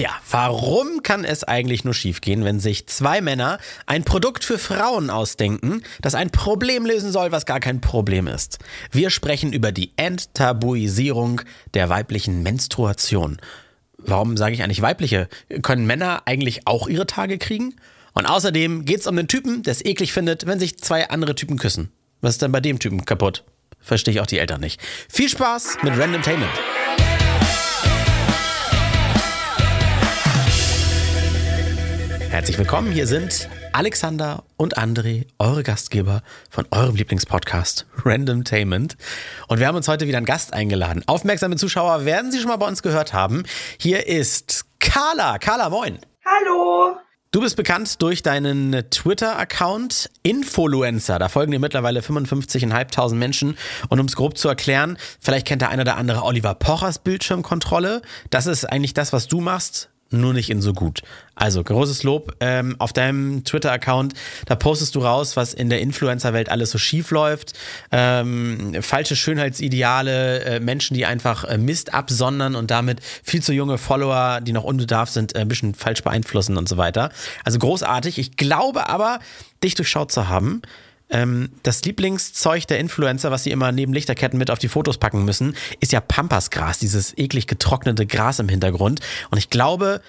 Tja, warum kann es eigentlich nur schiefgehen, wenn sich zwei Männer ein Produkt für Frauen ausdenken, das ein Problem lösen soll, was gar kein Problem ist? Wir sprechen über die Enttabuisierung der weiblichen Menstruation. Warum sage ich eigentlich weibliche? Können Männer eigentlich auch ihre Tage kriegen? Und außerdem geht es um den Typen, der es eklig findet, wenn sich zwei andere Typen küssen. Was ist denn bei dem Typen kaputt? Verstehe ich auch die Eltern nicht. Viel Spaß mit Random Tainment. Herzlich willkommen, hier sind Alexander und André, eure Gastgeber von eurem Lieblingspodcast Random Tainment. Und wir haben uns heute wieder einen Gast eingeladen. Aufmerksame Zuschauer werden sie schon mal bei uns gehört haben. Hier ist Carla. Carla, moin. Hallo. Du bist bekannt durch deinen Twitter-Account Influencer. Da folgen dir mittlerweile 55.500 Menschen. Und um es grob zu erklären, vielleicht kennt der eine oder andere Oliver Pochers Bildschirmkontrolle. Das ist eigentlich das, was du machst, nur nicht in so gut. Also großes Lob auf deinem Twitter-Account. Da postest du raus, was in der Influencer-Welt alles so schief läuft. Falsche Schönheitsideale, Menschen, die einfach Mist absondern und damit viel zu junge Follower, die noch unbedarft sind, ein bisschen falsch beeinflussen und so weiter. Also großartig. Ich glaube aber, dich durchschaut zu haben. Das Lieblingszeug der Influencer, was sie immer neben Lichterketten mit auf die Fotos packen müssen, ist ja Pampasgras, dieses eklig getrocknete Gras im Hintergrund. Und ich glaube,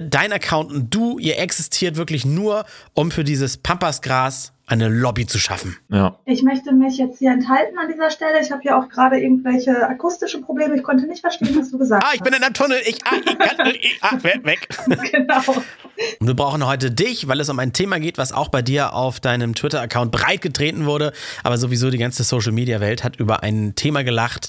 dein Account und du, ihr existiert wirklich nur, um für dieses Pampasgras eine Lobby zu schaffen. Ja. Ich möchte mich jetzt hier enthalten an dieser Stelle. Ich habe ja auch gerade irgendwelche akustische Probleme. Ich konnte nicht verstehen, was du gesagt hast. Ich bin in einem Tunnel. Ich kann weg. Genau. Und wir brauchen heute dich, weil es um ein Thema geht, was auch bei dir auf deinem Twitter-Account breit getreten wurde. Aber sowieso die ganze Social-Media-Welt hat über ein Thema gelacht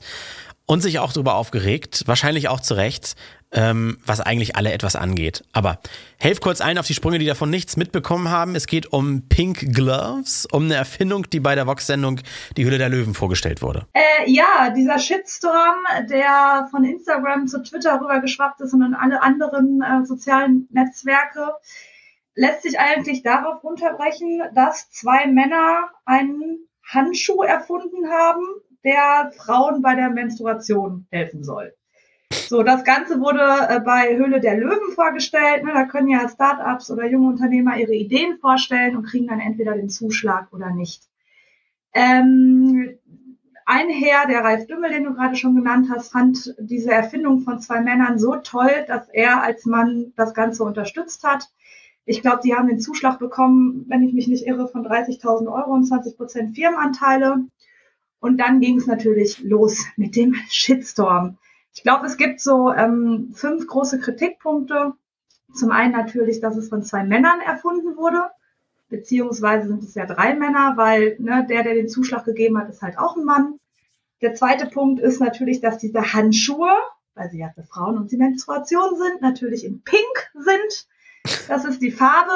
und sich auch darüber aufgeregt. Wahrscheinlich auch zu Recht. Was eigentlich alle etwas angeht. Aber helf kurz allen auf die Sprünge, die davon nichts mitbekommen haben. Es geht um Pink Gloves, um eine Erfindung, die bei der Vox-Sendung Die Höhle der Löwen vorgestellt wurde. Ja, dieser Shitstorm, der von Instagram zu Twitter rübergeschwappt ist und in alle anderen sozialen Netzwerke, lässt sich eigentlich darauf runterbrechen, dass zwei Männer einen Handschuh erfunden haben, der Frauen bei der Menstruation helfen soll. So, das Ganze wurde bei Höhle der Löwen vorgestellt. Da können ja Startups oder junge Unternehmer ihre Ideen vorstellen und kriegen dann entweder den Zuschlag oder nicht. Ein Herr, der Ralf Dümmel, den du gerade schon genannt hast, fand diese Erfindung von zwei Männern so toll, dass er als Mann das Ganze unterstützt hat. Ich glaube, die haben den Zuschlag bekommen, wenn ich mich nicht irre, von 30.000 Euro und 20% Firmenanteile. Und dann ging es natürlich los mit dem Shitstorm. Ich glaube, es gibt so 5 große Kritikpunkte. Zum einen natürlich, dass es von zwei Männern erfunden wurde, beziehungsweise sind es ja 3 Männer, weil der den Zuschlag gegeben hat, ist halt auch ein Mann. Der zweite Punkt ist natürlich, dass diese Handschuhe, weil sie ja für Frauen und die Menstruation sind, natürlich in Pink sind. Das ist die Farbe.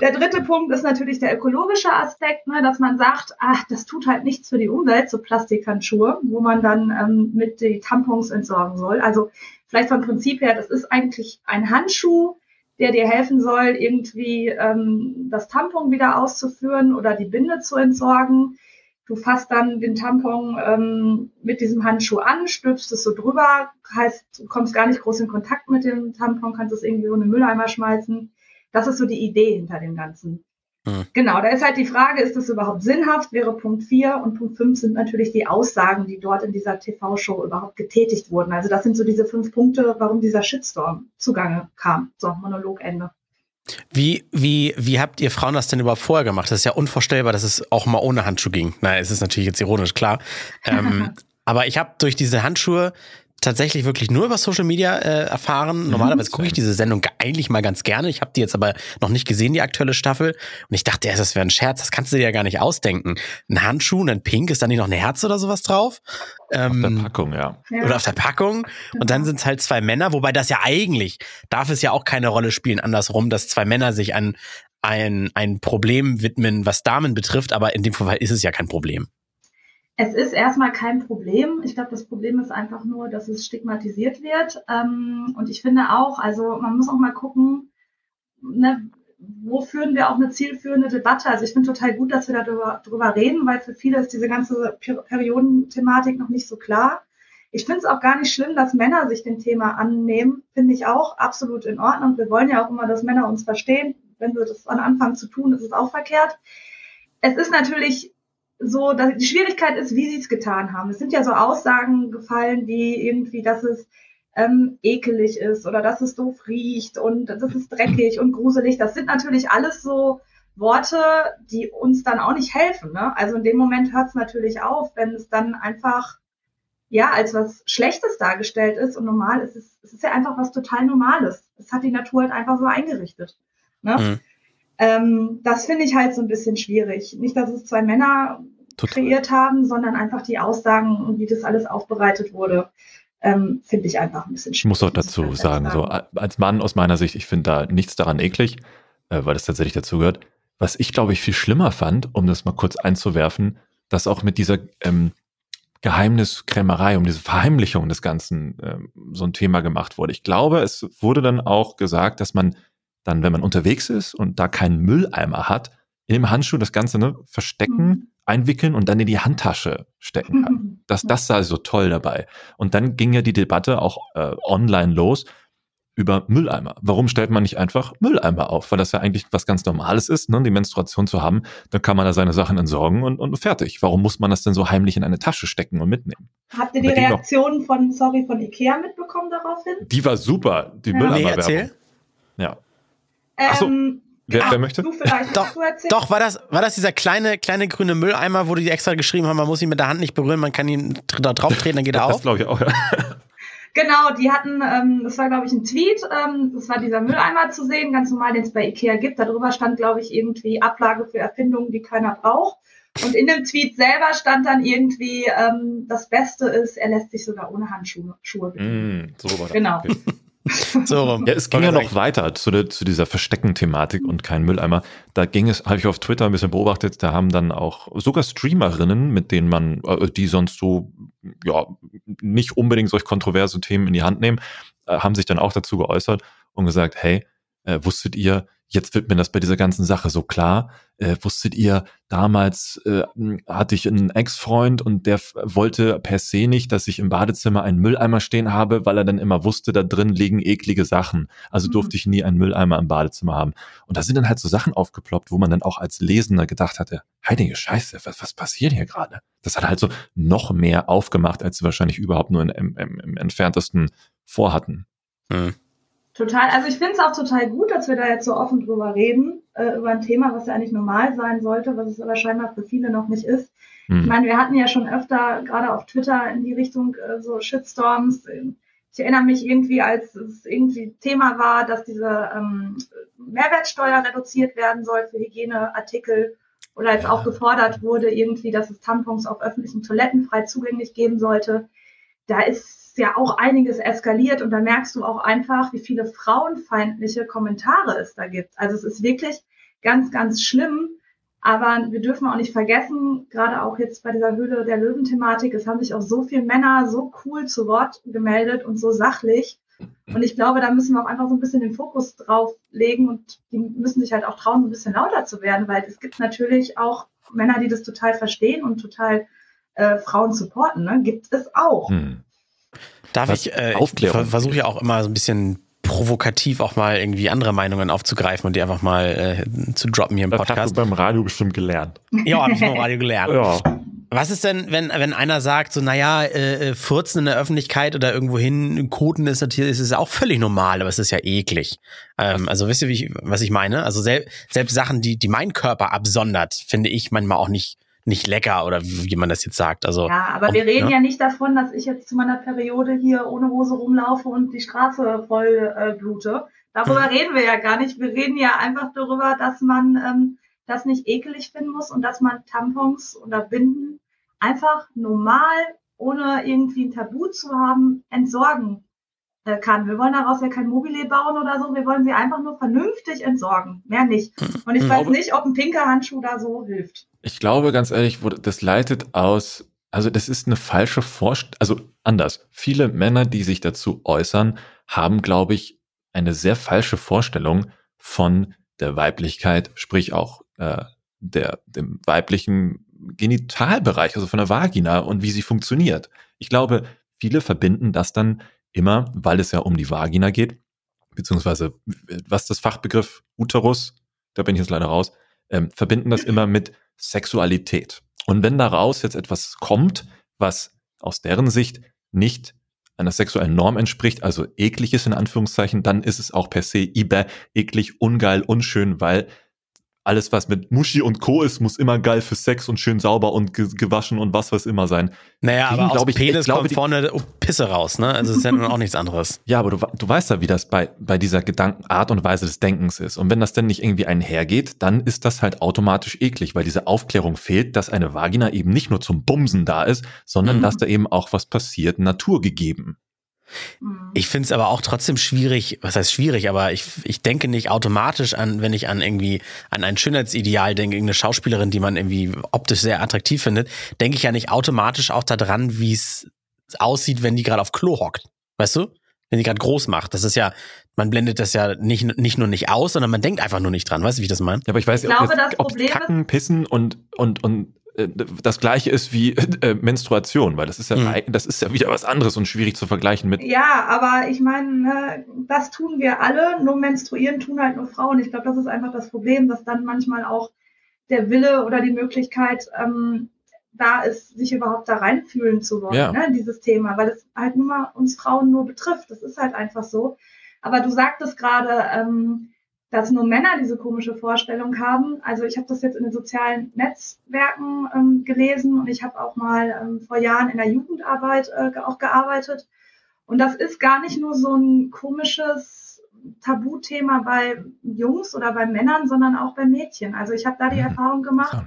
Der dritte Punkt ist natürlich der ökologische Aspekt, dass man sagt, das tut halt nichts für die Umwelt, so Plastikhandschuhe, wo man dann mit die Tampons entsorgen soll. Also vielleicht vom Prinzip her, das ist eigentlich ein Handschuh, der dir helfen soll, irgendwie das Tampon wieder auszuführen oder die Binde zu entsorgen. Du fasst dann den Tampon mit diesem Handschuh an, stülpst es so drüber, heißt, du kommst gar nicht groß in Kontakt mit dem Tampon, kannst es irgendwie so in den Mülleimer schmeißen. Das ist so die Idee hinter dem Ganzen. Hm. Genau, da ist halt die Frage, ist das überhaupt sinnhaft, wäre Punkt 4 und Punkt 5 sind natürlich die Aussagen, die dort in dieser TV-Show überhaupt getätigt wurden. Also das sind so diese 5 Punkte, warum dieser Shitstorm zugange kam. So, Monologende. Wie habt ihr Frauen das denn überhaupt vorher gemacht? Das ist ja unvorstellbar, dass es auch mal ohne Handschuh ging. Na, es ist natürlich jetzt ironisch, klar. Aber ich habe durch diese Handschuhe tatsächlich wirklich nur über Social Media erfahren. Normalerweise gucke ich diese Sendung eigentlich mal ganz gerne. Ich habe die jetzt aber noch nicht gesehen, die aktuelle Staffel. Und ich dachte, das wäre ein Scherz. Das kannst du dir ja gar nicht ausdenken. Ein Handschuh und ein Pink, ist da nicht noch ein Herz oder sowas drauf? Auf der Packung, ja. Oder auf der Packung. Und dann sind es halt zwei Männer. Wobei das ja eigentlich, darf es ja auch keine Rolle spielen, andersrum, dass zwei Männer sich an ein Problem widmen, was Damen betrifft. Aber in dem Fall ist es ja kein Problem. Es ist erstmal kein Problem. Ich glaube, das Problem ist einfach nur, dass es stigmatisiert wird. Und ich finde auch, also man muss auch mal gucken, wo führen wir auch eine zielführende Debatte. Also ich finde total gut, dass wir darüber reden, weil für viele ist diese ganze Periodenthematik noch nicht so klar. Ich finde es auch gar nicht schlimm, dass Männer sich dem Thema annehmen. Finde ich auch absolut in Ordnung. Wir wollen ja auch immer, dass Männer uns verstehen. Wenn sie das anfangen zu tun, ist es auch verkehrt. Es ist natürlich so, dass die Schwierigkeit ist, wie sie es getan haben. Es sind ja so Aussagen gefallen, wie irgendwie, dass es ekelig ist oder dass es doof riecht und das ist dreckig und gruselig. Das sind natürlich alles so Worte, die uns dann auch nicht helfen, ne? Also in dem Moment hört es natürlich auf, wenn es dann einfach ja als was Schlechtes dargestellt ist und normal ist. Es ist ja einfach was total Normales. Das hat die Natur halt einfach so eingerichtet, ne? Mhm. Das finde ich halt so ein bisschen schwierig. Nicht, dass es zwei Männer kreiert haben, sondern einfach die Aussagen und wie das alles aufbereitet wurde, finde ich einfach ein bisschen schwierig. Ich muss auch dazu sagen, so als Mann aus meiner Sicht, ich finde da nichts daran eklig, weil das tatsächlich dazugehört. Was ich, glaube ich, viel schlimmer fand, um das mal kurz einzuwerfen, dass auch mit dieser Geheimniskrämerei, um diese Verheimlichung des Ganzen so ein Thema gemacht wurde. Ich glaube, es wurde dann auch gesagt, dass man dann, wenn man unterwegs ist und da keinen Mülleimer hat, in dem Handschuh das Ganze verstecken, einwickeln und dann in die Handtasche stecken kann. Das sei so toll dabei. Und dann ging ja die Debatte auch online los über Mülleimer. Warum stellt man nicht einfach Mülleimer auf? Weil das ja eigentlich was ganz Normales ist, ne? Die Menstruation zu haben, dann kann man da seine Sachen entsorgen und fertig. Warum muss man das denn so heimlich in eine Tasche stecken und mitnehmen? Habt ihr die Reaktion von Ikea mitbekommen daraufhin? Die war super, die Mülleimer-Werbung. Ja. Achso, wer möchte? Du vielleicht. Doch, war das dieser kleine grüne Mülleimer, wo die extra geschrieben haben, man muss ihn mit der Hand nicht berühren, man kann ihn da drauf treten, dann geht er auf? Das glaube ich auch, ja. Genau, die hatten, das war glaube ich ein Tweet, das war dieser Mülleimer zu sehen, ganz normal, den es bei Ikea gibt. Darüber stand glaube ich irgendwie Ablage für Erfindungen, die keiner braucht. Und in dem Tweet selber stand dann irgendwie, das Beste ist, er lässt sich sogar ohne Handschuhe bedienen. So war das. Genau. Okay. So, ja, es ging ja noch weiter zu dieser Verstecken-Thematik und kein Mülleimer. Da ging es, habe ich auf Twitter ein bisschen beobachtet, da haben dann auch sogar Streamerinnen, mit denen man, die sonst so ja nicht unbedingt solch kontroverse Themen in die Hand nehmen, haben sich dann auch dazu geäußert und gesagt, hey, wusstet ihr, jetzt wird mir das bei dieser ganzen Sache so klar, wusstet ihr, damals hatte ich einen Ex-Freund und der wollte per se nicht, dass ich im Badezimmer einen Mülleimer stehen habe, weil er dann immer wusste, da drin liegen eklige Sachen. Also durfte ich nie einen Mülleimer im Badezimmer haben. Und da sind dann halt so Sachen aufgeploppt, wo man dann auch als Lesender gedacht hatte, heilige Scheiße, was passiert hier gerade? Das hat halt so noch mehr aufgemacht, als sie wahrscheinlich überhaupt nur im entferntesten vorhatten. Mhm. Total, also ich finde es auch total gut, dass wir da jetzt so offen drüber reden, über ein Thema, was ja eigentlich normal sein sollte, was es aber scheinbar für viele noch nicht ist. Ich meine, wir hatten ja schon öfter, gerade auf Twitter, in die Richtung so Shitstorms. Ich erinnere mich irgendwie, als es irgendwie Thema war, dass diese Mehrwertsteuer reduziert werden soll für Hygieneartikel oder als auch gefordert wurde irgendwie, dass es Tampons auf öffentlichen Toiletten frei zugänglich geben sollte. Da ist ja auch einiges eskaliert und da merkst du auch einfach, wie viele frauenfeindliche Kommentare es da gibt. Also es ist wirklich ganz, ganz schlimm, aber wir dürfen auch nicht vergessen, gerade auch jetzt bei dieser Höhle der Löwen-Thematik, es haben sich auch so viele Männer so cool zu Wort gemeldet und so sachlich und ich glaube, da müssen wir auch einfach so ein bisschen den Fokus drauf legen und die müssen sich halt auch trauen, so ein bisschen lauter zu werden, weil es gibt natürlich auch Männer, die das total verstehen und total Frauen supporten, ne? Gibt es auch. Darf ich versuche ja auch immer so ein bisschen provokativ auch mal irgendwie andere Meinungen aufzugreifen und die einfach mal zu droppen hier im Podcast. Das hast du beim Radio bestimmt gelernt. Ja, habe ich beim Radio gelernt. Ja. Was ist denn, wenn einer sagt, so naja, Furzen in der Öffentlichkeit oder irgendwohin, Koten ist natürlich, ist auch völlig normal, aber es ist ja eklig. Also wisst ihr, was ich meine? Also selbst Sachen, die mein Körper absondert, finde ich manchmal auch nicht lecker oder wie man das jetzt sagt. Also, ja, aber wir reden ja nicht davon, dass ich jetzt zu meiner Periode hier ohne Hose rumlaufe und die Straße voll blute. Darüber reden wir ja gar nicht. Wir reden ja einfach darüber, dass man das nicht ekelig finden muss und dass man Tampons oder Binden einfach normal, ohne irgendwie ein Tabu zu haben, entsorgen kann. Wir wollen daraus ja kein Mobile bauen oder so, wir wollen sie einfach nur vernünftig entsorgen, mehr nicht. Und ich weiß nicht, ob ein pinker Handschuh da so hilft. Ich glaube, ganz ehrlich, das leitet aus, also das ist eine falsche Vorstellung, also anders. Viele Männer, die sich dazu äußern, haben, glaube ich, eine sehr falsche Vorstellung von der Weiblichkeit, sprich auch dem weiblichen Genitalbereich, also von der Vagina und wie sie funktioniert. Ich glaube, viele verbinden das dann immer, weil es ja um die Vagina geht, beziehungsweise, was ist das Fachbegriff? Uterus, da bin ich jetzt leider raus, verbinden das immer mit Sexualität. Und wenn daraus jetzt etwas kommt, was aus deren Sicht nicht einer sexuellen Norm entspricht, also eklig ist in Anführungszeichen, dann ist es auch per se eklig, ungeil, unschön, weil alles, was mit Muschi und Co. ist, muss immer geil für Sex und schön sauber und gewaschen und was weiß immer sein. Naja, aber aus Penis kommt vorne Pisse raus, ne? Also es ist ja nun auch nichts anderes. Ja, aber du weißt ja, wie das bei dieser Gedankenart und Weise des Denkens ist. Und wenn das denn nicht irgendwie einhergeht, dann ist das halt automatisch eklig, weil diese Aufklärung fehlt, dass eine Vagina eben nicht nur zum Bumsen da ist, sondern dass da eben auch was passiert, naturgegeben. Ich finde es aber auch trotzdem schwierig, was heißt schwierig, aber ich denke nicht automatisch an, wenn ich an ein Schönheitsideal denke, irgendeine Schauspielerin, die man irgendwie optisch sehr attraktiv findet, denke ich ja nicht automatisch auch daran, wie es aussieht, wenn die gerade auf Klo hockt, weißt du? Wenn die gerade groß macht. Das ist ja, man blendet das ja nicht nur nicht aus, sondern man denkt einfach nur nicht dran, weißt du, wie ich das meine? Ja, aber ich weiß nicht, ob Kacken, Pissen und das Gleiche ist wie Menstruation, weil das ist ja wieder was anderes und schwierig zu vergleichen mit. Ja, aber ich meine, das tun wir alle, nur menstruieren tun halt nur Frauen. Ich glaube, das ist einfach das Problem, dass dann manchmal auch der Wille oder die Möglichkeit da ist, sich überhaupt da reinfühlen zu wollen, ja, ne, dieses Thema, weil es halt nun mal uns Frauen nur betrifft. Das ist halt einfach so. Aber du sagtest gerade, dass nur Männer diese komische Vorstellung haben. Also ich habe das jetzt in den sozialen Netzwerken gelesen und ich habe auch mal vor Jahren in der Jugendarbeit auch gearbeitet. Und das ist gar nicht nur so ein komisches Tabuthema bei Jungs oder bei Männern, sondern auch bei Mädchen. Also ich habe da die Erfahrung gemacht,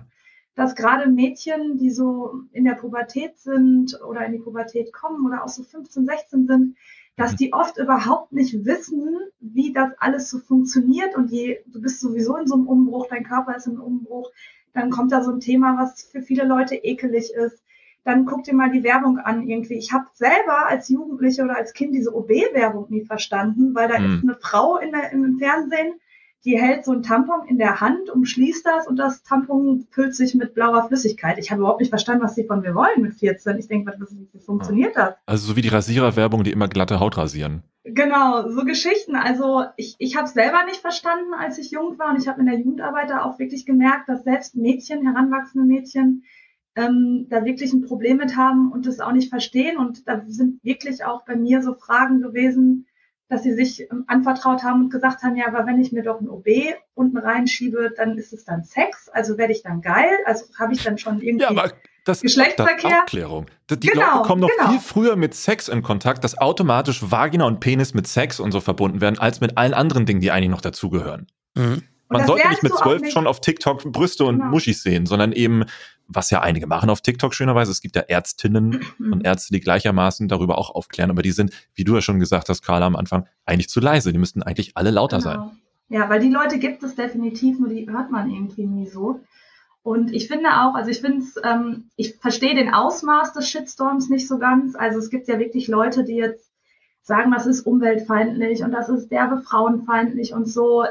dass gerade Mädchen, die so in der Pubertät sind oder in die Pubertät kommen oder auch so 15, 16 sind, dass die oft überhaupt nicht wissen, wie das alles so funktioniert. Und du bist sowieso in so einem Umbruch, dein Körper ist in einem Umbruch. Dann kommt da so ein Thema, was für viele Leute ekelig ist. Dann guck dir mal die Werbung an irgendwie. Ich habe selber als Jugendliche oder als Kind diese OB-Werbung nie verstanden, weil da ist eine Frau im Fernsehen, die hält so ein Tampon in der Hand, umschließt das und das Tampon füllt sich mit blauer Flüssigkeit. Ich habe überhaupt nicht verstanden, was sie von mir wollen mit 14. Ich denke, wie funktioniert das? Also so wie die Rasiererwerbung, die immer glatte Haut rasieren. Genau, so Geschichten. Also ich habe es selber nicht verstanden, als ich jung war. Und ich habe in der Jugendarbeit da auch wirklich gemerkt, dass selbst Mädchen, heranwachsende Mädchen, da wirklich ein Problem mit haben und das auch nicht verstehen. Und da sind wirklich auch bei mir so Fragen gewesen, dass sie sich anvertraut haben und gesagt haben, ja, aber wenn ich mir doch ein OB unten reinschiebe, dann ist es dann Sex, also werde ich dann geil, also habe ich dann schon irgendwie Geschlechtsverkehr. Das Aufklärung. Die Leute kommen noch viel früher mit Sex in Kontakt, dass automatisch Vagina und Penis mit Sex und so verbunden werden, als mit allen anderen Dingen, die eigentlich noch dazugehören. Mhm. Man sollte nicht mit 12 schon auf TikTok Brüste und Muschis sehen, sondern eben, was ja einige machen auf TikTok schönerweise, es gibt ja Ärztinnen und Ärzte, die gleichermaßen darüber auch aufklären, aber die sind, wie du ja schon gesagt hast, Carla, am Anfang, eigentlich zu leise. Die müssten eigentlich alle lauter sein. Ja, weil die Leute gibt es definitiv, nur die hört man irgendwie nie so. Und ich finde auch, also ich verstehe den Ausmaß des Shitstorms nicht so ganz. Also es gibt ja wirklich Leute, die jetzt sagen, das ist umweltfeindlich und das ist derbe frauenfeindlich und so.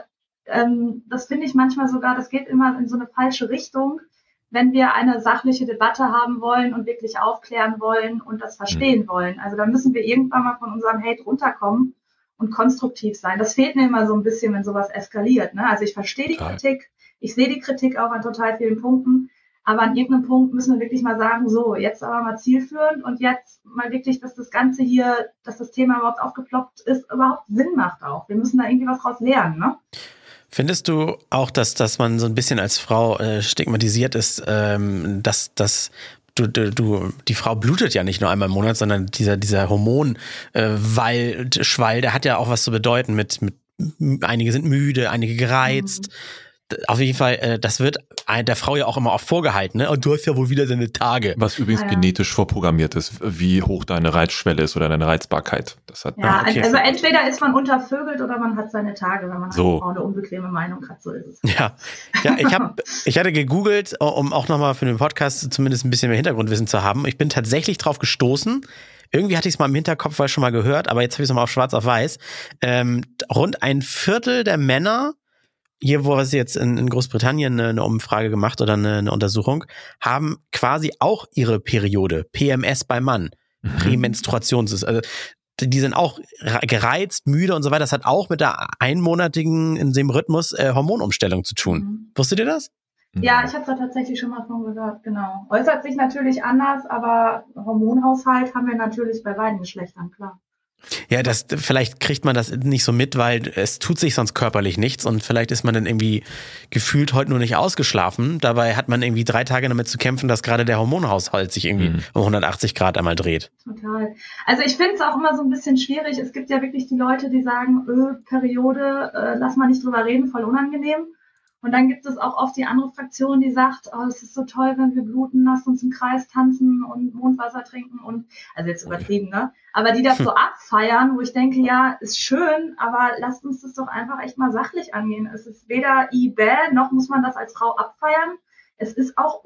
Das finde ich manchmal sogar, das geht immer in so eine falsche Richtung, wenn wir eine sachliche Debatte haben wollen und wirklich aufklären wollen und das verstehen wollen. Also da müssen wir irgendwann mal von unserem Hate runterkommen und konstruktiv sein. Das fehlt mir immer so ein bisschen, wenn sowas eskaliert, ne? Also ich verstehe die Kritik, ich sehe die Kritik auch an total vielen Punkten, aber an irgendeinem Punkt müssen wir wirklich mal sagen, so, jetzt aber mal zielführend und jetzt mal wirklich, dass das Ganze hier, dass das Thema überhaupt aufgeploppt ist, überhaupt Sinn macht auch. Wir müssen da irgendwie was draus lernen, ne? Findest du auch, dass man so ein bisschen als Frau stigmatisiert ist, dass die Frau blutet ja nicht nur einmal im Monat, sondern dieser Hormonschwall, der hat ja auch was zu bedeuten mit einige sind müde, einige gereizt. Auf jeden Fall, das wird der Frau ja auch immer oft vorgehalten, ne? Und du hast ja wohl wieder deine Tage. Was übrigens genetisch vorprogrammiert ist, wie hoch deine Reizschwelle ist oder deine Reizbarkeit. Das hat also entweder ist man untervögelt oder man hat seine Tage, wenn man so eine unbequeme Meinung hat, so ist es. Ja, ich hatte gegoogelt, um auch nochmal für den Podcast zumindest ein bisschen mehr Hintergrundwissen zu haben. Ich bin tatsächlich drauf gestoßen. Irgendwie hatte ich es mal im Hinterkopf, weil schon mal gehört, aber jetzt habe ich es nochmal auf schwarz auf weiß. Rund ein Viertel der Männer, hier wurde es jetzt in Großbritannien eine Umfrage gemacht oder eine Untersuchung, haben quasi auch ihre Periode, PMS beim Mann. Prämenstruation ist. Also die sind auch gereizt, müde und so weiter. Das hat auch mit der einmonatigen, in dem Rhythmus, Hormonumstellung zu tun. Mhm. Wusstet ihr das? Ja, ich habe da tatsächlich schon mal von gehört, genau. Äußert sich natürlich anders, aber Hormonhaushalt haben wir natürlich bei beiden Geschlechtern, klar. Ja, das, vielleicht kriegt man das nicht so mit, weil es tut sich sonst körperlich nichts und vielleicht ist man dann irgendwie gefühlt heute nur nicht ausgeschlafen. Dabei hat man irgendwie 3 Tage damit zu kämpfen, dass gerade der Hormonhaushalt sich irgendwie um 180 Grad einmal dreht. Total. Also ich finde es auch immer so ein bisschen schwierig. Es gibt ja wirklich die Leute, die sagen, Periode, lass mal nicht drüber reden, voll unangenehm. Und dann gibt es auch oft die andere Fraktion, die sagt, oh, es ist so toll, wenn wir bluten, lasst uns im Kreis tanzen und Mondwasser trinken und, also jetzt übertrieben, ne? Aber die das so abfeiern, wo ich denke, ja, ist schön, aber lasst uns das doch einfach echt mal sachlich angehen. Es ist weder i-bäh, noch muss man das als Frau abfeiern. Es ist auch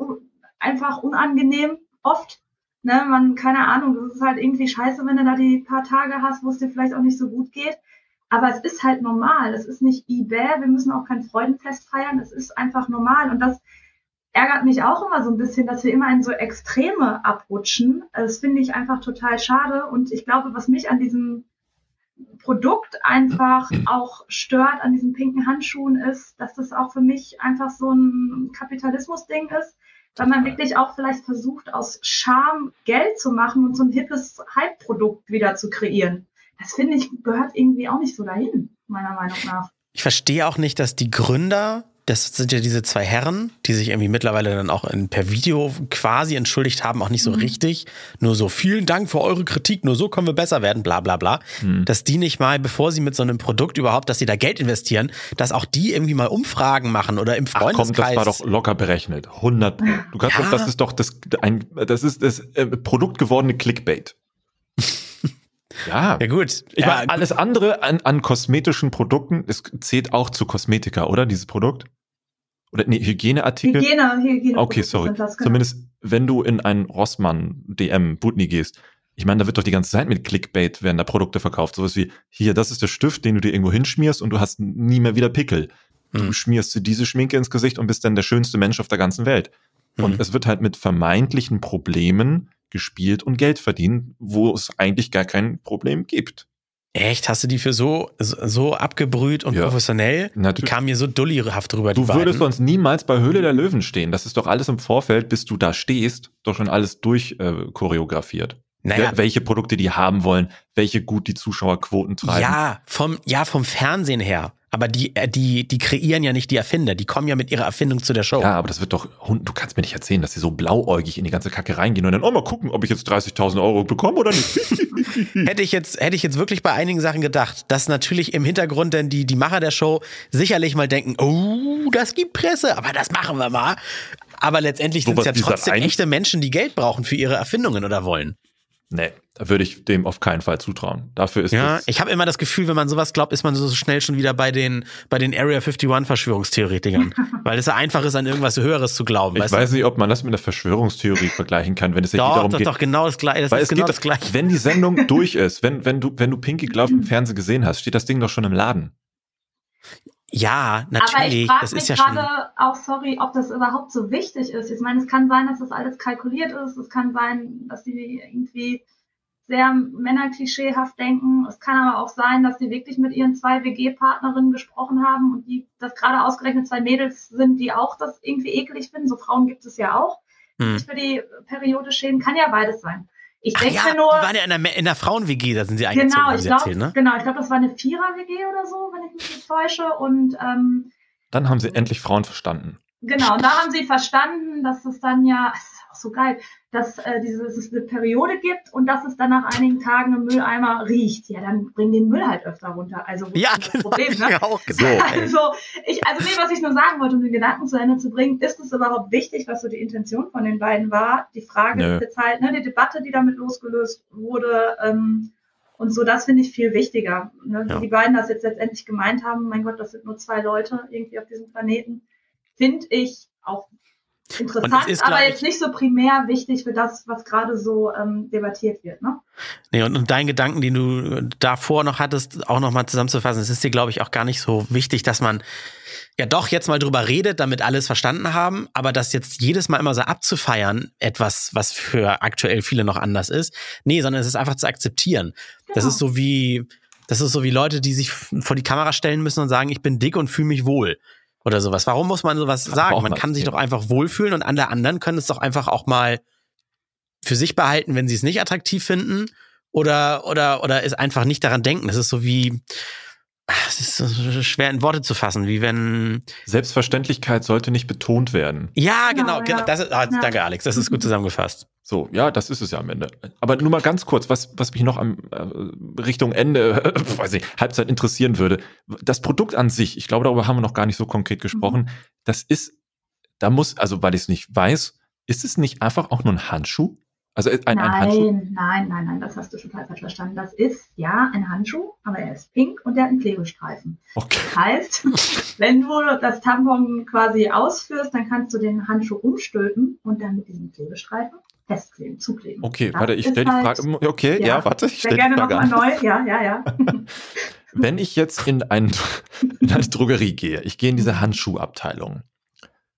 einfach unangenehm, oft, ne? Man, keine Ahnung, das ist halt irgendwie scheiße, wenn du da die paar Tage hast, wo es dir vielleicht auch nicht so gut geht. Aber es ist halt normal, es ist nicht eBay, wir müssen auch kein Freudenfest feiern, es ist einfach normal. Und das ärgert mich auch immer so ein bisschen, dass wir immer in so Extreme abrutschen. Das finde ich einfach total schade. Und ich glaube, was mich an diesem Produkt einfach auch stört, an diesen pinken Handschuhen ist, dass das auch für mich einfach so ein Kapitalismus-Ding ist, weil man wirklich auch vielleicht versucht, aus Charme Geld zu machen und so ein hippes Hype-Produkt wieder zu kreieren. Das, finde ich, gehört irgendwie auch nicht so dahin, meiner Meinung nach. Ich verstehe auch nicht, dass die Gründer, das sind ja diese 2 Herren, die sich irgendwie mittlerweile dann auch per Video quasi entschuldigt haben, auch nicht so richtig, nur so vielen Dank für eure Kritik, nur so können wir besser werden, bla bla bla, dass die nicht mal, bevor sie mit so einem Produkt überhaupt, dass sie da Geld investieren, dass auch die irgendwie mal Umfragen machen oder im Freundeskreis. Ach komm, das war doch locker berechnet, 100. Du kannst doch, das ist doch das Produkt gewordene Clickbait. Ja, gut. Ich meine, alles andere an kosmetischen Produkten, es zählt auch zu Kosmetika, oder? Dieses Produkt? Oder nee, Hygieneartikel? Hygiene. Okay, sorry. Das, genau. Zumindest, wenn du in einen Rossmann, DM, Butni gehst, ich meine, da wird doch die ganze Zeit mit Clickbait werden da Produkte verkauft. Sowas wie, hier, das ist der Stift, den du dir irgendwo hinschmierst und du hast nie mehr wieder Pickel. Du schmierst dir diese Schminke ins Gesicht und bist dann der schönste Mensch auf der ganzen Welt. Und es wird halt mit vermeintlichen Problemen gespielt und Geld verdienen, wo es eigentlich gar kein Problem gibt. Echt? Hast du die für so abgebrüht und professionell? Natürlich. Die kamen mir so dullihaft drüber. Du würdest sonst niemals bei Höhle der Löwen stehen. Das ist doch alles im Vorfeld, bis du da stehst, doch schon alles durchchoreografiert. Naja. Welche Produkte die haben wollen, welche gut die Zuschauerquoten treiben. Ja, vom Fernsehen her. Aber die kreieren ja nicht die Erfinder, die kommen ja mit ihrer Erfindung zu der Show. Ja, aber das wird doch, du kannst mir nicht erzählen, dass sie so blauäugig in die ganze Kacke reingehen und dann, mal gucken, ob ich jetzt 30.000 € bekomme oder nicht. Hätte ich jetzt wirklich bei einigen Sachen gedacht, dass natürlich im Hintergrund denn die Macher der Show sicherlich mal denken, oh, das gibt Presse, aber das machen wir mal. Aber letztendlich sind es ja trotzdem echte Menschen, die Geld brauchen für ihre Erfindungen oder wollen. Nee, da würde ich dem auf keinen Fall zutrauen. Dafür ist ja, ich habe immer das Gefühl, wenn man sowas glaubt, ist man so schnell schon wieder bei den Area 51 Verschwörungstheoretikern. Weil es ja einfach ist, an irgendwas Höheres zu glauben. Ich weiß nicht, ob man das mit einer Verschwörungstheorie vergleichen kann, wenn es nicht darum geht. Doch, genau das Gleiche. Das ist genau das Gleiche. Wenn die Sendung durch ist, wenn du Pinky Gloves im Fernsehen gesehen hast, steht das Ding doch schon im Laden. Ja, natürlich. Aber ich frage mich gerade auch, sorry, ob das überhaupt so wichtig ist. Ich meine, es kann sein, dass das alles kalkuliert ist. Es kann sein, dass die irgendwie sehr männerklischeehaft denken. Es kann aber auch sein, dass die wirklich mit ihren 2 WG-Partnerinnen gesprochen haben und die, das gerade ausgerechnet 2 Mädels sind, die auch das irgendwie eklig finden. So Frauen gibt es ja auch. Nicht für die Periode schämen. Kann ja beides sein. Ich denke nur. Die waren ja in der Frauen-WG, da sind sie eingezogen, ich glaube, das war eine 4er-WG oder so, wenn ich mich nicht täusche. Und dann haben sie endlich Frauen verstanden. Genau, und da haben sie verstanden, dass es dann ja, das ist auch so geil, dass es eine Periode gibt und dass es dann nach einigen Tagen im Mülleimer riecht. Ja, dann bring den Müll halt öfter runter. Also, Problem, ne? Auch so, was ich nur sagen wollte, um den Gedanken zu Ende zu bringen, ist es überhaupt wichtig, was so die Intention von den beiden war? Die Frage ist jetzt halt, ne, die Debatte, die damit losgelöst wurde, und so, das finde ich viel wichtiger. Ne? Ja. Wie die beiden das jetzt letztendlich gemeint haben, mein Gott, das sind nur 2 Leute irgendwie auf diesem Planeten. Finde ich auch Interessant, ist, aber jetzt nicht so primär wichtig für das, was gerade so debattiert wird, ne? Nee, und deinen Gedanken, den du davor noch hattest, auch nochmal zusammenzufassen, es ist dir, glaube ich, auch gar nicht so wichtig, dass man ja doch jetzt mal drüber redet, damit alle es verstanden haben, aber das jetzt jedes Mal immer so abzufeiern, etwas, was für aktuell viele noch anders ist, nee, sondern es ist einfach zu akzeptieren. Genau. Das ist so wie Leute, die sich vor die Kamera stellen müssen und sagen, ich bin dick und fühle mich wohl. Oder sowas. Warum muss man sowas sagen? Man kann sich doch einfach wohlfühlen und alle anderen können es doch einfach auch mal für sich behalten, wenn sie es nicht attraktiv finden oder es einfach nicht daran denken. Das ist so wie, es ist so schwer in Worte zu fassen, wie wenn... Selbstverständlichkeit sollte nicht betont werden. Ja, genau. Das ist, danke, Alex, das ist gut zusammengefasst. So, ja, das ist es ja am Ende. Aber nur mal ganz kurz, was mich noch am Richtung Ende, weiß ich, Halbzeit interessieren würde. Das Produkt an sich, ich glaube, darüber haben wir noch gar nicht so konkret gesprochen. Das ist, weil ich es nicht weiß, ist es nicht einfach auch nur ein Handschuh? Also ein Handschuh? Nein, das hast du total falsch verstanden. Das ist, ja, ein Handschuh, aber er ist pink und der hat einen Klebestreifen. Okay. Das heißt, wenn du das Tampon quasi ausführst, dann kannst du den Handschuh umstülpen und dann mit diesem Klebestreifen festkleben, zukleben. Okay, das ich stelle die Frage an. Wenn ich jetzt in eine Drogerie gehe, ich gehe in diese Handschuhabteilung,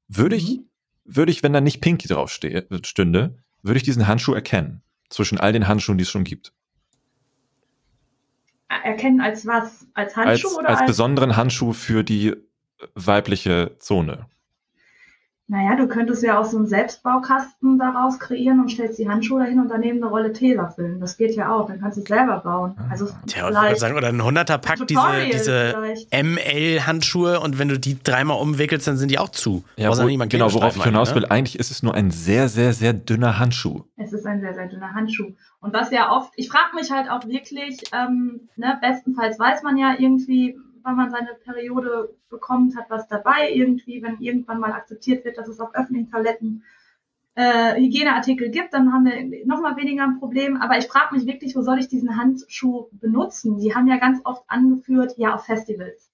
würde ich, wenn da nicht Pinky drauf stünde, würde ich diesen Handschuh erkennen? Zwischen all den Handschuhen, die es schon gibt. Erkennen als was? Als Handschuh oder als besonderen Handschuh für die weibliche Zone. Naja, du könntest ja auch so einen Selbstbaukasten daraus kreieren und stellst die Handschuhe dahin und daneben eine Rolle Tesa füllen. Das geht ja auch, dann kannst du es selber bauen. Also oder ein 100er-Pack, diese ML-Handschuhe, und wenn du die dreimal umwickelst, dann sind die auch zu. Ja, genau, worauf ich hinaus will, eigentlich ist es nur ein sehr, sehr, sehr dünner Handschuh. Es ist ein sehr, sehr dünner Handschuh. Und was ja oft, ich frage mich halt auch wirklich, bestenfalls weiß man ja irgendwie, wenn man seine Periode bekommt, hat was dabei irgendwie, wenn irgendwann mal akzeptiert wird, dass es auf öffentlichen Toiletten Hygieneartikel gibt, dann haben wir noch mal weniger ein Problem. Aber ich frage mich wirklich, wo soll ich diesen Handschuh benutzen? Die haben ja ganz oft angeführt, ja, auf Festivals.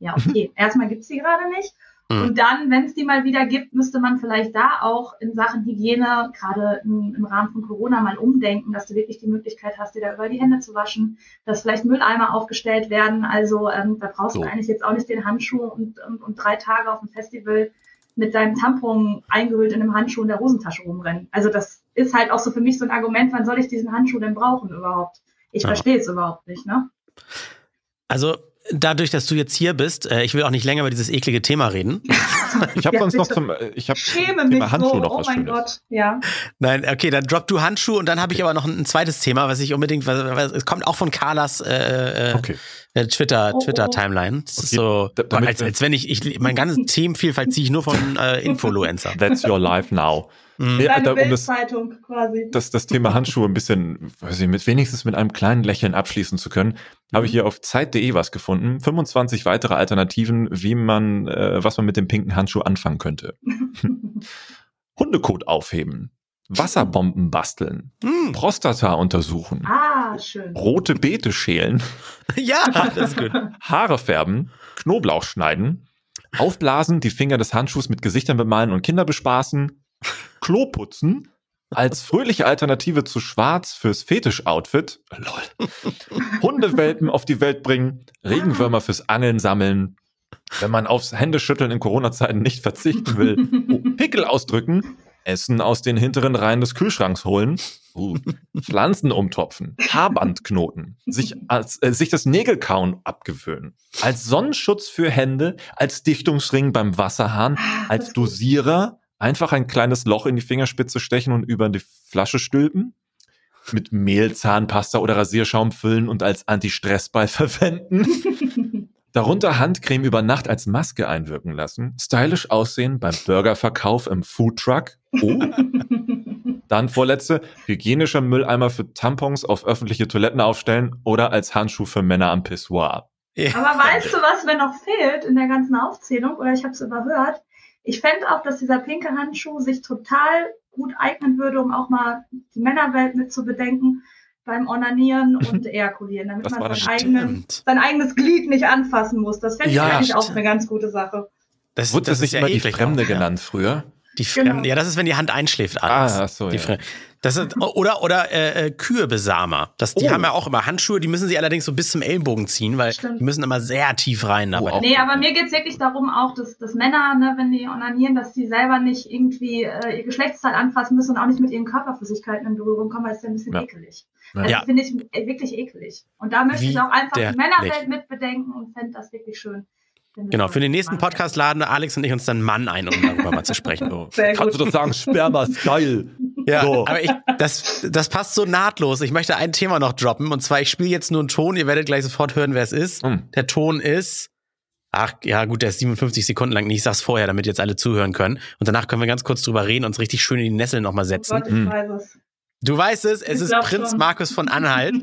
Ja, okay, erstmal gibt es die gerade nicht. Und dann, wenn es die mal wieder gibt, müsste man vielleicht da auch in Sachen Hygiene, gerade im Rahmen von Corona, mal umdenken, dass du wirklich die Möglichkeit hast, dir da über die Hände zu waschen, dass vielleicht Mülleimer aufgestellt werden. Also da brauchst du eigentlich jetzt auch nicht den Handschuh und 3 Tage auf dem Festival mit deinem Tampon eingehüllt in einem Handschuh in der Hosentasche rumrennen. Also das ist halt auch so für mich so ein Argument, wann soll ich diesen Handschuh denn brauchen überhaupt? Ich verstehe es überhaupt nicht, ne? Also... Dadurch, dass du jetzt hier bist, ich will auch nicht länger über dieses eklige Thema reden. Ich habe sonst bitte. Noch zum Thema Handschuh noch was Schönes. Oh mein Gott, ja. Nein, okay, dann drop du Handschuh und dann habe ich aber noch ein zweites Thema, was ich unbedingt, es kommt auch von Carlas Twitter-Timeline. Das ist so, als wenn ich mein ganzes Themenvielfalt ziehe ich nur von Influencer. That's your life now. Deine Bildzeitung quasi. Das Thema Handschuhe ein bisschen, weiß ich, wenigstens mit einem kleinen Lächeln abschließen zu können, habe ich hier auf Zeit.de was gefunden. 25 weitere Alternativen, was man mit dem pinken Handschuh anfangen könnte. Hundekot aufheben, Wasserbomben basteln, Prostata untersuchen, schön. Rote Beete schälen, ja, das ist gut. Haare färben, Knoblauch schneiden, aufblasen, die Finger des Handschuhs mit Gesichtern bemalen und Kinder bespaßen, Klo putzen, als fröhliche Alternative zu Schwarz fürs Fetisch-Outfit, Hundewelpen auf die Welt bringen, Regenwürmer fürs Angeln sammeln, wenn man aufs Händeschütteln in Corona-Zeiten nicht verzichten will, Pickel ausdrücken, Essen aus den hinteren Reihen des Kühlschranks holen, Pflanzen umtopfen, Haarbandknoten, sich das Nägelkauen abgewöhnen, als Sonnenschutz für Hände, als Dichtungsring beim Wasserhahn, als Dosierer, einfach ein kleines Loch in die Fingerspitze stechen und über die Flasche stülpen, mit Mehl, Zahnpasta oder Rasierschaum füllen und als Anti-Stress-Ball verwenden, darunter Handcreme über Nacht als Maske einwirken lassen, stylisch aussehen beim Burgerverkauf im Foodtruck, dann vorletzte, hygienischer Mülleimer für Tampons auf öffentliche Toiletten aufstellen oder als Handschuh für Männer am Pissoir. Ja. Aber weißt du, was mir noch fehlt in der ganzen Aufzählung, oder ich habe es überhört? Ich fände auch, dass dieser pinke Handschuh sich total gut eignen würde, um auch mal die Männerwelt mit zu bedenken beim Onanieren und Ejakulieren, damit man sein eigenes Glied nicht anfassen muss. Das fände ich eigentlich auch eine ganz gute Sache. Das wurde nicht die Fremde genannt früher. Die Fremden, genau. Ja, das ist, wenn die Hand einschläft, Alex. Ah, ach so, die ja. Das ist, oder Kühe-Besamer. Die haben ja auch immer Handschuhe, die müssen sie allerdings so bis zum Ellenbogen ziehen, weil Stimmt. Die müssen immer sehr tief rein dabei. Nee, aber mir geht es wirklich darum auch, dass Männer, ne, wenn die onanieren, dass die selber nicht irgendwie ihr Geschlechtsteil anfassen müssen und auch nicht mit ihren Körperflüssigkeiten in Berührung kommen, weil es ja ein bisschen ekelig. Also finde ich wirklich ekelig. Und da möchte ich auch einfach die Männerwelt mitbedenken und fände das wirklich schön. Genau, für den nächsten Podcast laden Alex und ich uns dann Mann ein, um darüber mal zu sprechen. So. Kannst du doch sagen, Sperma ist geil. Ja, so. Aber das passt so nahtlos. Ich möchte ein Thema noch droppen, und zwar, ich spiele jetzt nur einen Ton, ihr werdet gleich sofort hören, wer es ist. Der Ton ist, der ist 57 Sekunden lang, ich sag's vorher, damit jetzt alle zuhören können. Und danach können wir ganz kurz drüber reden, uns richtig schön in die Nesseln nochmal setzen. Oh Gott, ich weiß es. Du weißt es, es ist Prinz Markus von Anhalt.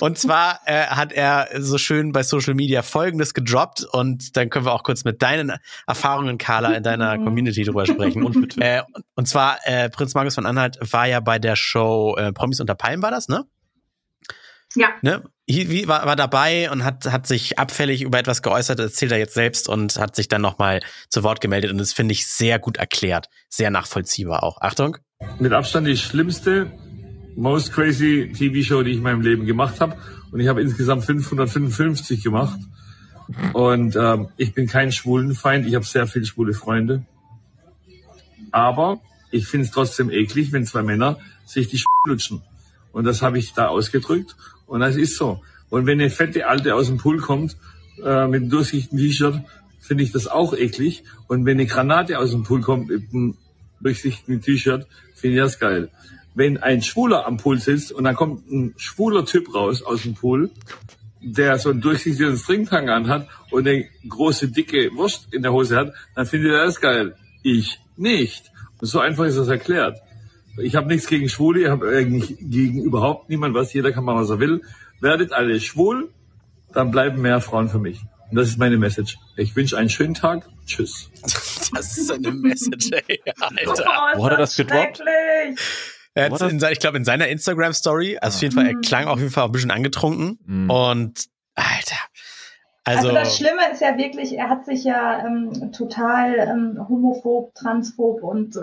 Und zwar hat er so schön bei Social Media Folgendes gedroppt, und dann können wir auch kurz mit deinen Erfahrungen, Carla, in deiner Community drüber sprechen. Und zwar, Prinz Markus von Anhalt war ja bei der Show Promis unter Palmen, war das, ne? Ja. Ne? War dabei und hat sich abfällig über etwas geäußert, erzählt er jetzt selbst und hat sich dann nochmal zu Wort gemeldet, und das finde ich sehr gut erklärt, sehr nachvollziehbar auch. Achtung. Mit Abstand die schlimmste, most crazy TV-Show, die ich in meinem Leben gemacht habe. Und ich habe insgesamt 555 gemacht. Und ich bin kein Schwulenfeind, ich habe sehr viele schwule Freunde. Aber ich finde es trotzdem eklig, wenn zwei Männer sich die lutschen. Und das habe ich da ausgedrückt. Und das ist so. Und wenn eine fette Alte aus dem Pool kommt mit einem durchsichtigen T-Shirt, finde ich das auch eklig. Und wenn eine Granate aus dem Pool kommt mit einem durchsichtigen T-Shirt, finde ich das geil. Wenn ein Schwuler am Pool sitzt und dann kommt ein schwuler Typ raus aus dem Pool, der so einen durchsichtigen Stringtang anhat und eine große, dicke Wurst in der Hose hat, dann finde ich das geil. Ich nicht. Und so einfach ist das erklärt. Ich habe nichts gegen Schwule, ich habe eigentlich gegen überhaupt niemand was. Jeder kann machen, was er will. Werdet alle schwul, dann bleiben mehr Frauen für mich. Und das ist meine Message. Ich wünsche einen schönen Tag. Tschüss. Das ist eine Message, ey, Alter. Wo hat er das gedroppt? Ich glaube, in seiner Instagram-Story. Also auf jeden Fall, er klang auf jeden Fall ein bisschen angetrunken. Und, Alter. Also das Schlimme ist ja wirklich, er hat sich ja total homophob, transphob und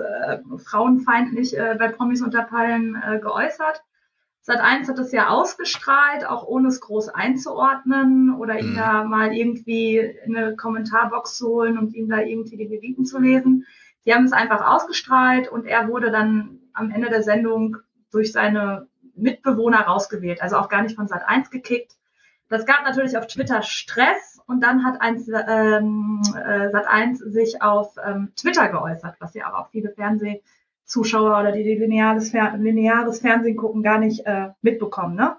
frauenfeindlich bei Promis unter Palmen geäußert. Sat.1 hat das ja ausgestrahlt, auch ohne es groß einzuordnen oder ihn da mal irgendwie in eine Kommentarbox zu holen und ihm da irgendwie die Gewichten zu lesen. Die haben es einfach ausgestrahlt, und er wurde dann am Ende der Sendung durch seine Mitbewohner rausgewählt, also auch gar nicht von Sat.1 gekickt. Das gab natürlich auf Twitter Stress, und dann hat Sat.1 sich auf Twitter geäußert, was ja aber auch viele Fernsehzuschauer oder die lineares Fernsehen gucken gar nicht mitbekommen, ne?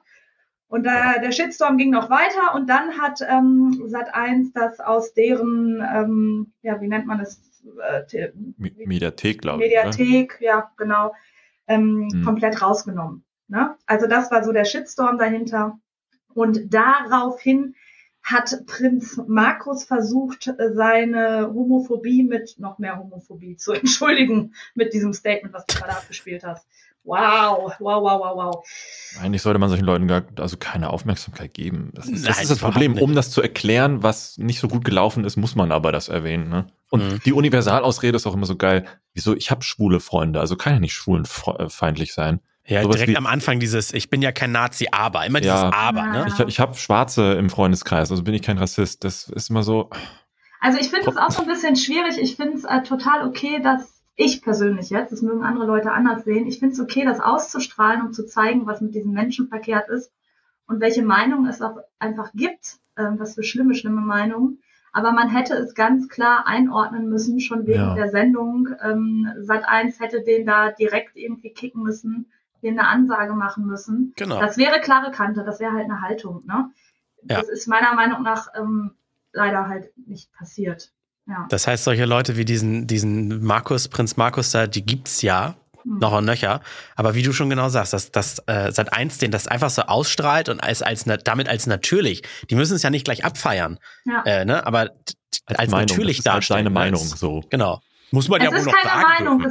Und der Shitstorm ging noch weiter, und dann hat Sat.1 das aus deren, wie nennt man das? Mediathek, glaube ich. Mediathek, oder? Ja, genau, komplett rausgenommen, ne? Also das war so der Shitstorm dahinter. Und daraufhin hat Prinz Markus versucht, seine Homophobie mit noch mehr Homophobie zu entschuldigen mit diesem Statement, was du gerade abgespielt hast. Wow. Eigentlich sollte man solchen Leuten keine Aufmerksamkeit geben. Das ist das Problem. Um das zu erklären, was nicht so gut gelaufen ist, muss man aber das erwähnen, ne? Und die Universalausrede ist auch immer so geil. Wieso? Ich habe schwule Freunde, also kann ja nicht schwulenfeindlich sein. Ja, sowas direkt am Anfang dieses, ich bin ja kein Nazi, aber. Immer dieses Aber, ne? Ich habe Schwarze im Freundeskreis, also bin ich kein Rassist. Das ist immer so. Also ich finde es auch so ein bisschen schwierig. Ich finde es total okay, dass ich persönlich jetzt, das mögen andere Leute anders sehen, ich finde es okay, das auszustrahlen, um zu zeigen, was mit diesen Menschen verkehrt ist und welche Meinungen es auch einfach gibt, was für schlimme Meinungen. Aber man hätte es ganz klar einordnen müssen, schon wegen der Sendung. Sat.1 hätte den da direkt irgendwie kicken müssen, eine Ansage machen müssen. Genau. Das wäre klare Kante, das wäre halt eine Haltung, ne? Ja. Das ist meiner Meinung nach leider halt nicht passiert. Ja. Das heißt, solche Leute wie diesen Prinz Markus da, die gibt's ja noch und nöcher. Aber wie du schon genau sagst, dass Sat.1 den das einfach so ausstrahlt und damit als natürlich. Die müssen es ja nicht gleich abfeiern, ne? Aber als Meinung, natürlich darstellen. Das ist halt deine Meinung, so. Genau. Muss man es ja wohl noch sagen. Das ist keine Meinung,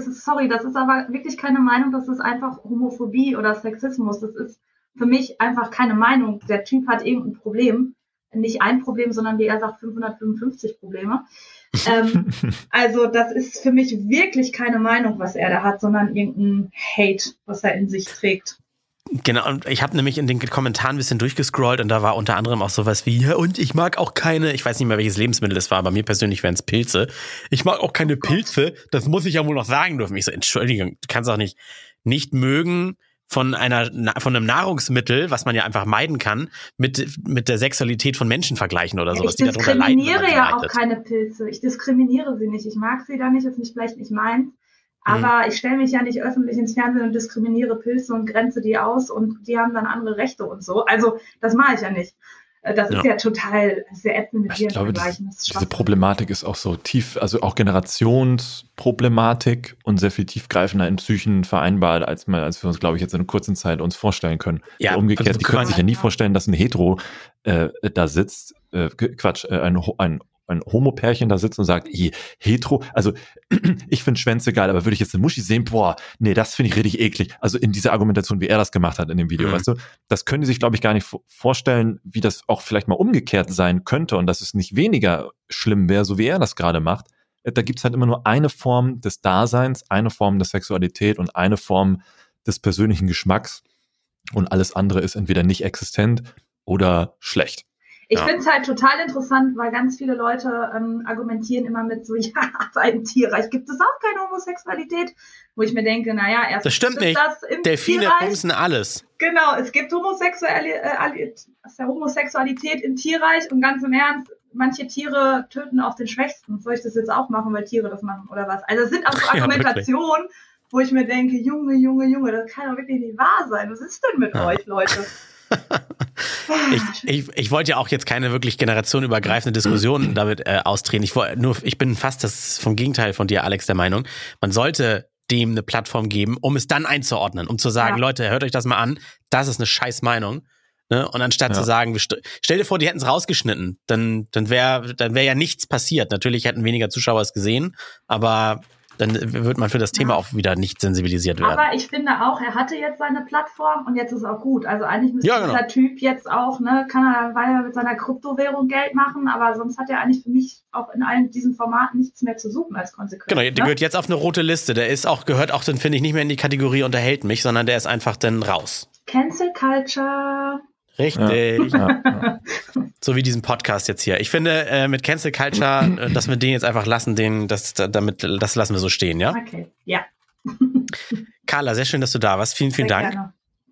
das ist aber wirklich keine Meinung, das ist einfach Homophobie oder Sexismus. Das ist für mich einfach keine Meinung. Der Typ hat irgendein Problem. nicht ein Problem, sondern wie er sagt, 555 Probleme. Also das ist für mich wirklich keine Meinung, was er da hat, sondern irgendein Hate, was er in sich trägt. Genau, und ich habe nämlich in den Kommentaren ein bisschen durchgescrollt und da war unter anderem auch sowas wie, ja, und ich mag auch keine, ich weiß nicht mehr, welches Lebensmittel es war, bei mir persönlich wären es Pilze. Ich mag auch keine Pilze, das muss ich ja wohl noch sagen dürfen. Ich so, Entschuldigung, du kannst auch nicht mögen von einem Nahrungsmittel, was man ja einfach meiden kann, mit der Sexualität von Menschen vergleichen oder sowas, die darunter leiden. Ich diskriminiere ja auch keine Pilze, ich diskriminiere sie nicht, ich mag sie da nicht, ist mich vielleicht nicht meins. Aber ich stelle mich ja nicht öffentlich ins Fernsehen und diskriminiere Pilze und grenze die aus und die haben dann andere Rechte und so. Also das mache ich ja nicht. Das ist ja total sehr ätzend mit dir zu vergleichen. Diese Problematik ist auch so tief, also auch Generationsproblematik und sehr viel tiefgreifender in Psychen vereinbart, als wir uns, glaube ich, jetzt in einer kurzen Zeit uns vorstellen können. Ja, so umgekehrt, also die können sich ja nie vorstellen, dass ein Hetero da sitzt, ein Homo-Pärchen da sitzt und sagt, hetero, also ich finde Schwänze geil, aber würde ich jetzt eine Muschi sehen, boah, nee, das finde ich richtig eklig. Also in dieser Argumentation, wie er das gemacht hat in dem Video, weißt du, das können die sich, glaube ich, gar nicht vorstellen, wie das auch vielleicht mal umgekehrt sein könnte und dass es nicht weniger schlimm wäre, so wie er das gerade macht. Da gibt es halt immer nur eine Form des Daseins, eine Form der Sexualität und eine Form des persönlichen Geschmacks und alles andere ist entweder nicht existent oder schlecht. Ich finde es halt total interessant, weil ganz viele Leute argumentieren immer mit so, ja, beim Tierreich gibt es auch keine Homosexualität, wo ich mir denke, naja, erstens das stimmt nicht. Das im Delfine Tierreich. Bumsen alles. Genau, es gibt Homosexualität im Tierreich und ganz im Ernst, manche Tiere töten auch den Schwächsten. Soll ich das jetzt auch machen, weil Tiere das machen oder was? Also es sind auch so Argumentationen, wo ich mir denke, Junge, das kann doch wirklich nicht wahr sein. Was ist denn mit euch, Leute? Ich wollte ja auch jetzt keine wirklich generationenübergreifende Diskussion damit austreten. Ich bin fast das vom Gegenteil von dir, Alex, der Meinung. Man sollte dem eine Plattform geben, um es dann einzuordnen, um zu sagen, Leute, hört euch das mal an, das ist eine scheiß Meinung. Ne? Und anstatt zu sagen, stell dir vor, die hätten es rausgeschnitten, dann wär ja nichts passiert. Natürlich hätten weniger Zuschauer es gesehen, aber dann wird man für das Thema auch wieder nicht sensibilisiert werden. Aber ich finde auch, er hatte jetzt seine Plattform und jetzt ist auch gut. Also eigentlich müsste dieser Typ jetzt auch, weil er mit seiner Kryptowährung Geld machen, aber sonst hat er eigentlich für mich auch in allen diesen Formaten nichts mehr zu suchen als Konsequenz. Genau, der gehört jetzt auf eine rote Liste. Der ist auch, gehört auch, dann finde ich, nicht mehr in die Kategorie unterhält mich, sondern der ist einfach dann raus. Cancel Culture. Richtig. Ja. So wie diesen Podcast jetzt hier. Ich finde, mit Cancel Culture, dass wir den jetzt einfach lassen, das lassen wir so stehen, ja? Okay, ja. Carla, sehr schön, dass du da warst. Vielen, vielen Dank.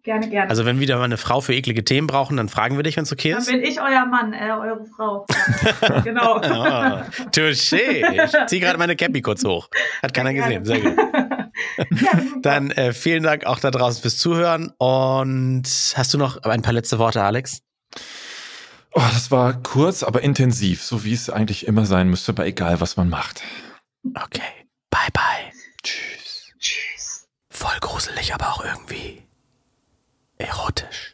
Gerne. Also wenn wir wieder mal eine Frau für eklige Themen brauchen, dann fragen wir dich, wenn es okay ist. Dann bin ich euer Mann, eure Frau. Ja, genau. Touché. Ich ziehe gerade meine Cappy kurz hoch. Hat keiner gesehen. Sehr gut. Dann vielen Dank auch da draußen fürs Zuhören und hast du noch ein paar letzte Worte, Alex? Oh, das war kurz, aber intensiv, so wie es eigentlich immer sein müsste, aber egal, was man macht. Okay, bye. Tschüss. Voll gruselig, aber auch irgendwie erotisch.